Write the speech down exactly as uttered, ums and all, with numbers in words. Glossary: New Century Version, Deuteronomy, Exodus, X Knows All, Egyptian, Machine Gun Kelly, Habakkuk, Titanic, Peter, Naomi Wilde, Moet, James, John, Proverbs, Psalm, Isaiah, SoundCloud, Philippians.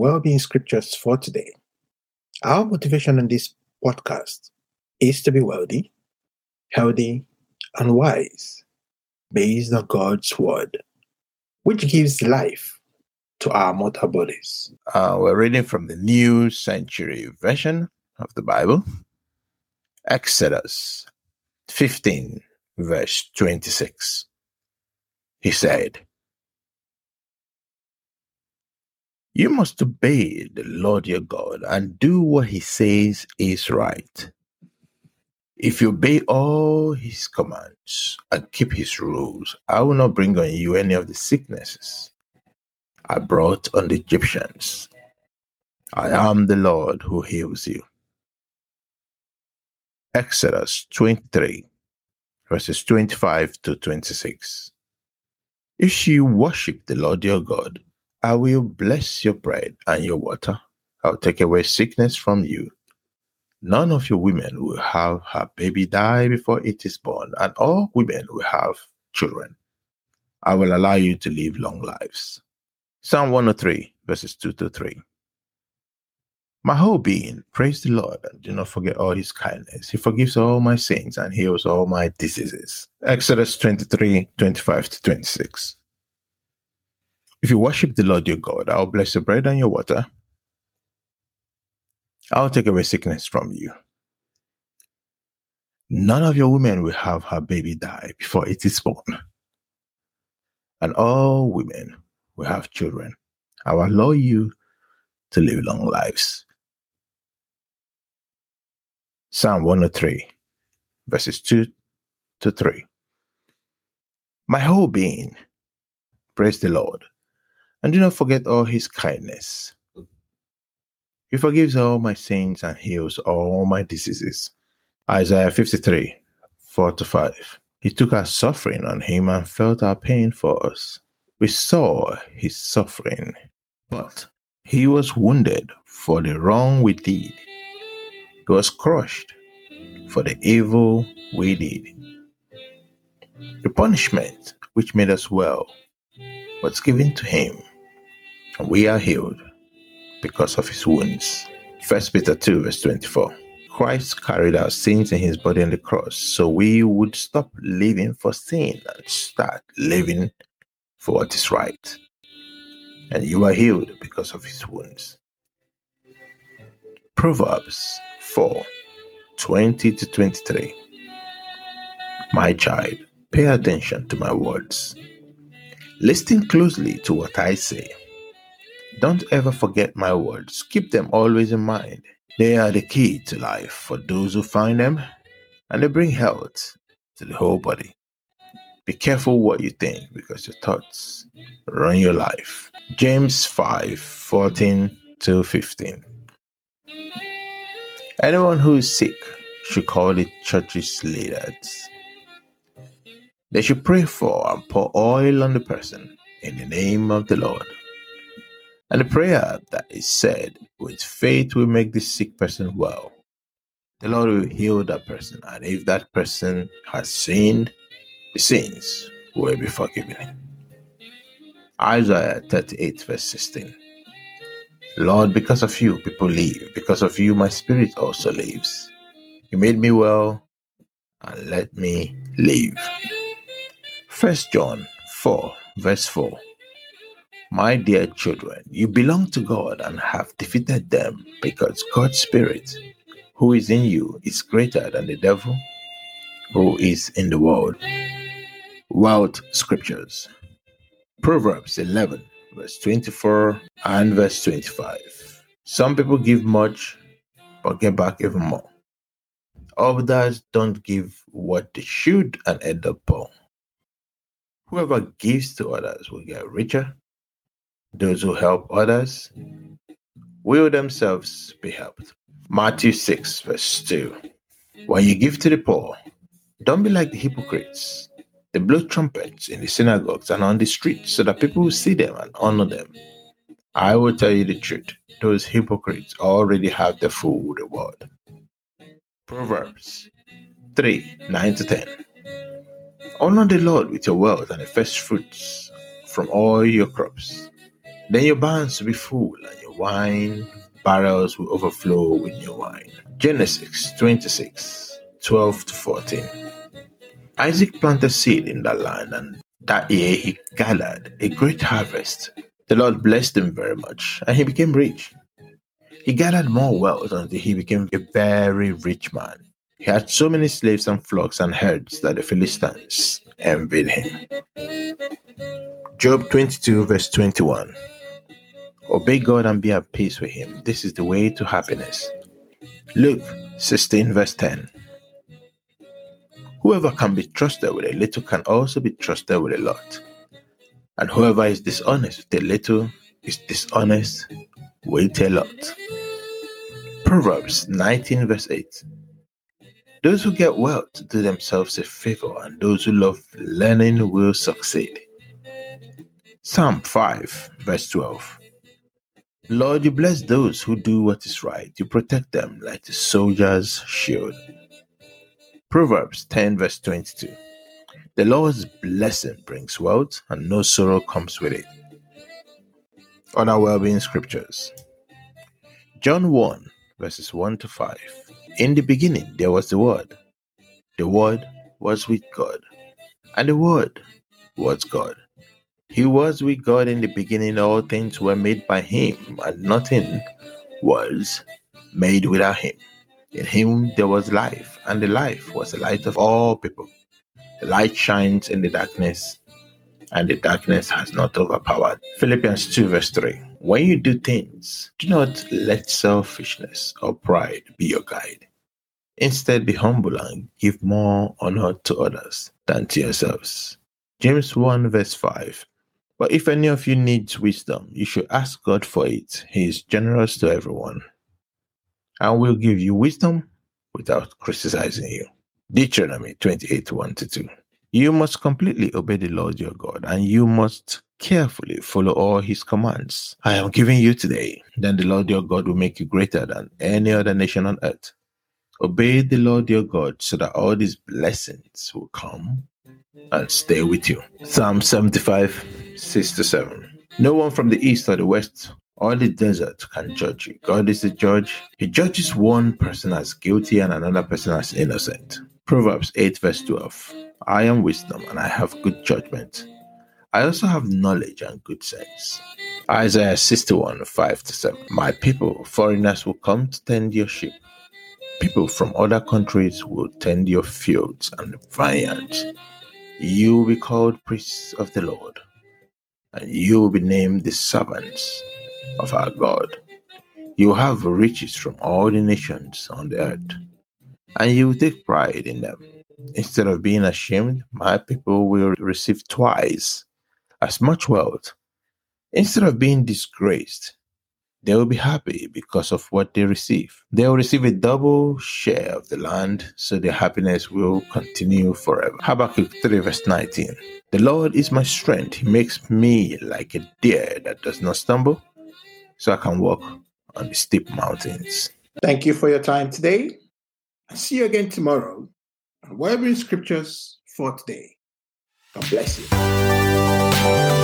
well-being scriptures for today. Our motivation in this podcast is to be wealthy, healthy, and wise, based on God's word, which gives life to our mortal bodies. Uh, we're reading from the New Century Version of the Bible, Exodus fifteen, verse twenty-six. He said, "You must obey the Lord your God and do what he says is right. If you obey all his commands and keep his rules, I will not bring on you any of the sicknesses I brought on the Egyptians. I am the Lord who heals you." Exodus twenty-three, verses twenty-five to twenty-six. "If you worship the Lord your God, I will bless your bread and your water. I will take away sickness from you. None of your women will have her baby die before it is born, and all women will have children. I will allow you to live long lives." Psalm one oh three, verses two to three. "My whole being, praise the Lord, and do not forget all his kindness. He forgives all my sins and heals all my diseases." Exodus twenty-three, twenty-five to twenty-six. "If you worship the Lord your God, I will bless your bread and your water. I will take away sickness from you. None of your women will have her baby die before it is born, and all women will have children. I will allow you to live long lives." Psalm one oh three, verses two to three. "My whole being, praise the Lord, and do not forget all his kindness. He forgives all my sins and heals all my diseases." Isaiah fifty-three, four to five. "He took our suffering on him and felt our pain for us. We saw his suffering, but he was wounded for the wrong we did. He was crushed for the evil we did. The punishment which made us well was given to him, and we are healed because of his wounds." First Peter two, verse twenty-four. "Christ carried our sins in his body on the cross, so we would stop living for sin and start living for what is right. And you are healed because of his wounds." Proverbs four, twenty to twenty-three. "My child, pay attention to my words. Listen closely to what I say. Don't ever forget my words. Keep them always in mind. They are the key to life for those who find them, and they bring health to the whole body. Be careful what you think, because your thoughts run your life." James five, fourteen to fifteen. "Anyone who is sick should call the church's leaders. They should pray for and pour oil on the person in the name of the Lord. And the prayer that is said with faith will make the sick person well. The Lord will heal that person, and if that person has sinned, the sins will be forgiven." Isaiah thirty-eight, verse sixteen. "Lord, because of you, people live. Because of you, my spirit also lives. You made me well, and let me live." First John four, verse four. "My dear children, you belong to God and have defeated them, because God's Spirit, who is in you, is greater than the devil, who is in the world." World Scriptures. Proverbs eleven, verse twenty-four and verse twenty-five. "Some people give much, but get back even more. Others don't give what they should and end up poor. Whoever gives to others will get richer. Those who help others will themselves be helped." Matthew six, verse two. "When you give to the poor, don't be like the hypocrites. They blow trumpets in the synagogues and on the streets, so that people will see them and honor them. I will tell you the truth, those hypocrites already have their full reward." Proverbs three, nine to ten. "Honor the Lord with your wealth and the first fruits from all your crops, Then your barns will be full, and your wine barrels will overflow with new wine. Genesis twenty-six, twelve to fourteen. Isaac planted seed in that land, and that year he gathered a great harvest. The Lord blessed him very much, and he became rich. He gathered more wealth until he became a very rich man. He had so many slaves and flocks and herds that the Philistines envied him. Job twenty-two verse twenty-one. Obey God and be at peace with him. This is the way to happiness. Luke sixteen verse ten. Whoever can be trusted with a little can also be trusted with a lot. And whoever is dishonest with a little is dishonest with a lot. Proverbs nineteen verse eight. Those who get wealth do themselves a favor, and those who love learning will succeed. Psalm five, verse twelve. Lord, you bless those who do what is right. You protect them like the soldier's shield. Proverbs ten, verse twenty-two. The Lord's blessing brings wealth, and no sorrow comes with it. Other well-being scriptures. John one, verses one to five. In the beginning there was the Word. The Word was with God, and the Word was God. He was with God in the beginning. All things were made by him, and nothing was made without him. In him there was life, and the life was the light of all people. The light shines in the darkness, and the darkness has not overpowered. Philippians two verse three. When you do things, do not let selfishness or pride be your guide. Instead, be humble and give more honor to others than to yourselves. James one verse five. But if any of you needs wisdom, you should ask God for it. He is generous to everyone, and will give you wisdom without criticizing you. Deuteronomy twenty-eight, one to two. You must completely obey the Lord your God, and you must carefully follow all his commands I am giving you today. Then the Lord your God will make you greater than any other nation on earth. Obey the Lord your God so that all these blessings will come and stay with you. Psalm seventy-five, six to seven. No one from the east or the west or the desert can judge you. God is the judge. He judges one person as guilty and another person as innocent. Proverbs eight verse twelve. I am wisdom, and I have good judgment. I also have knowledge and good sense. Isaiah sixty-one, five to seven. My people, foreigners, will come to tend your sheep. People from other countries will tend your fields and vineyards. You will be called priests of the Lord, and you will be named the servants of our God. You will have riches from all the nations on the earth, and you will take pride in them. Instead of being ashamed, my people will receive twice as much wealth. Instead of being disgraced, they will be happy because of what they receive. They will receive a double share of the land, so their happiness will continue forever. Habakkuk three verse nineteen. The Lord is my strength. He makes me like a deer that does not stumble, so I can walk on the steep mountains. Thank you for your time today. I'll see you again tomorrow. Word in scriptures for today. God bless you.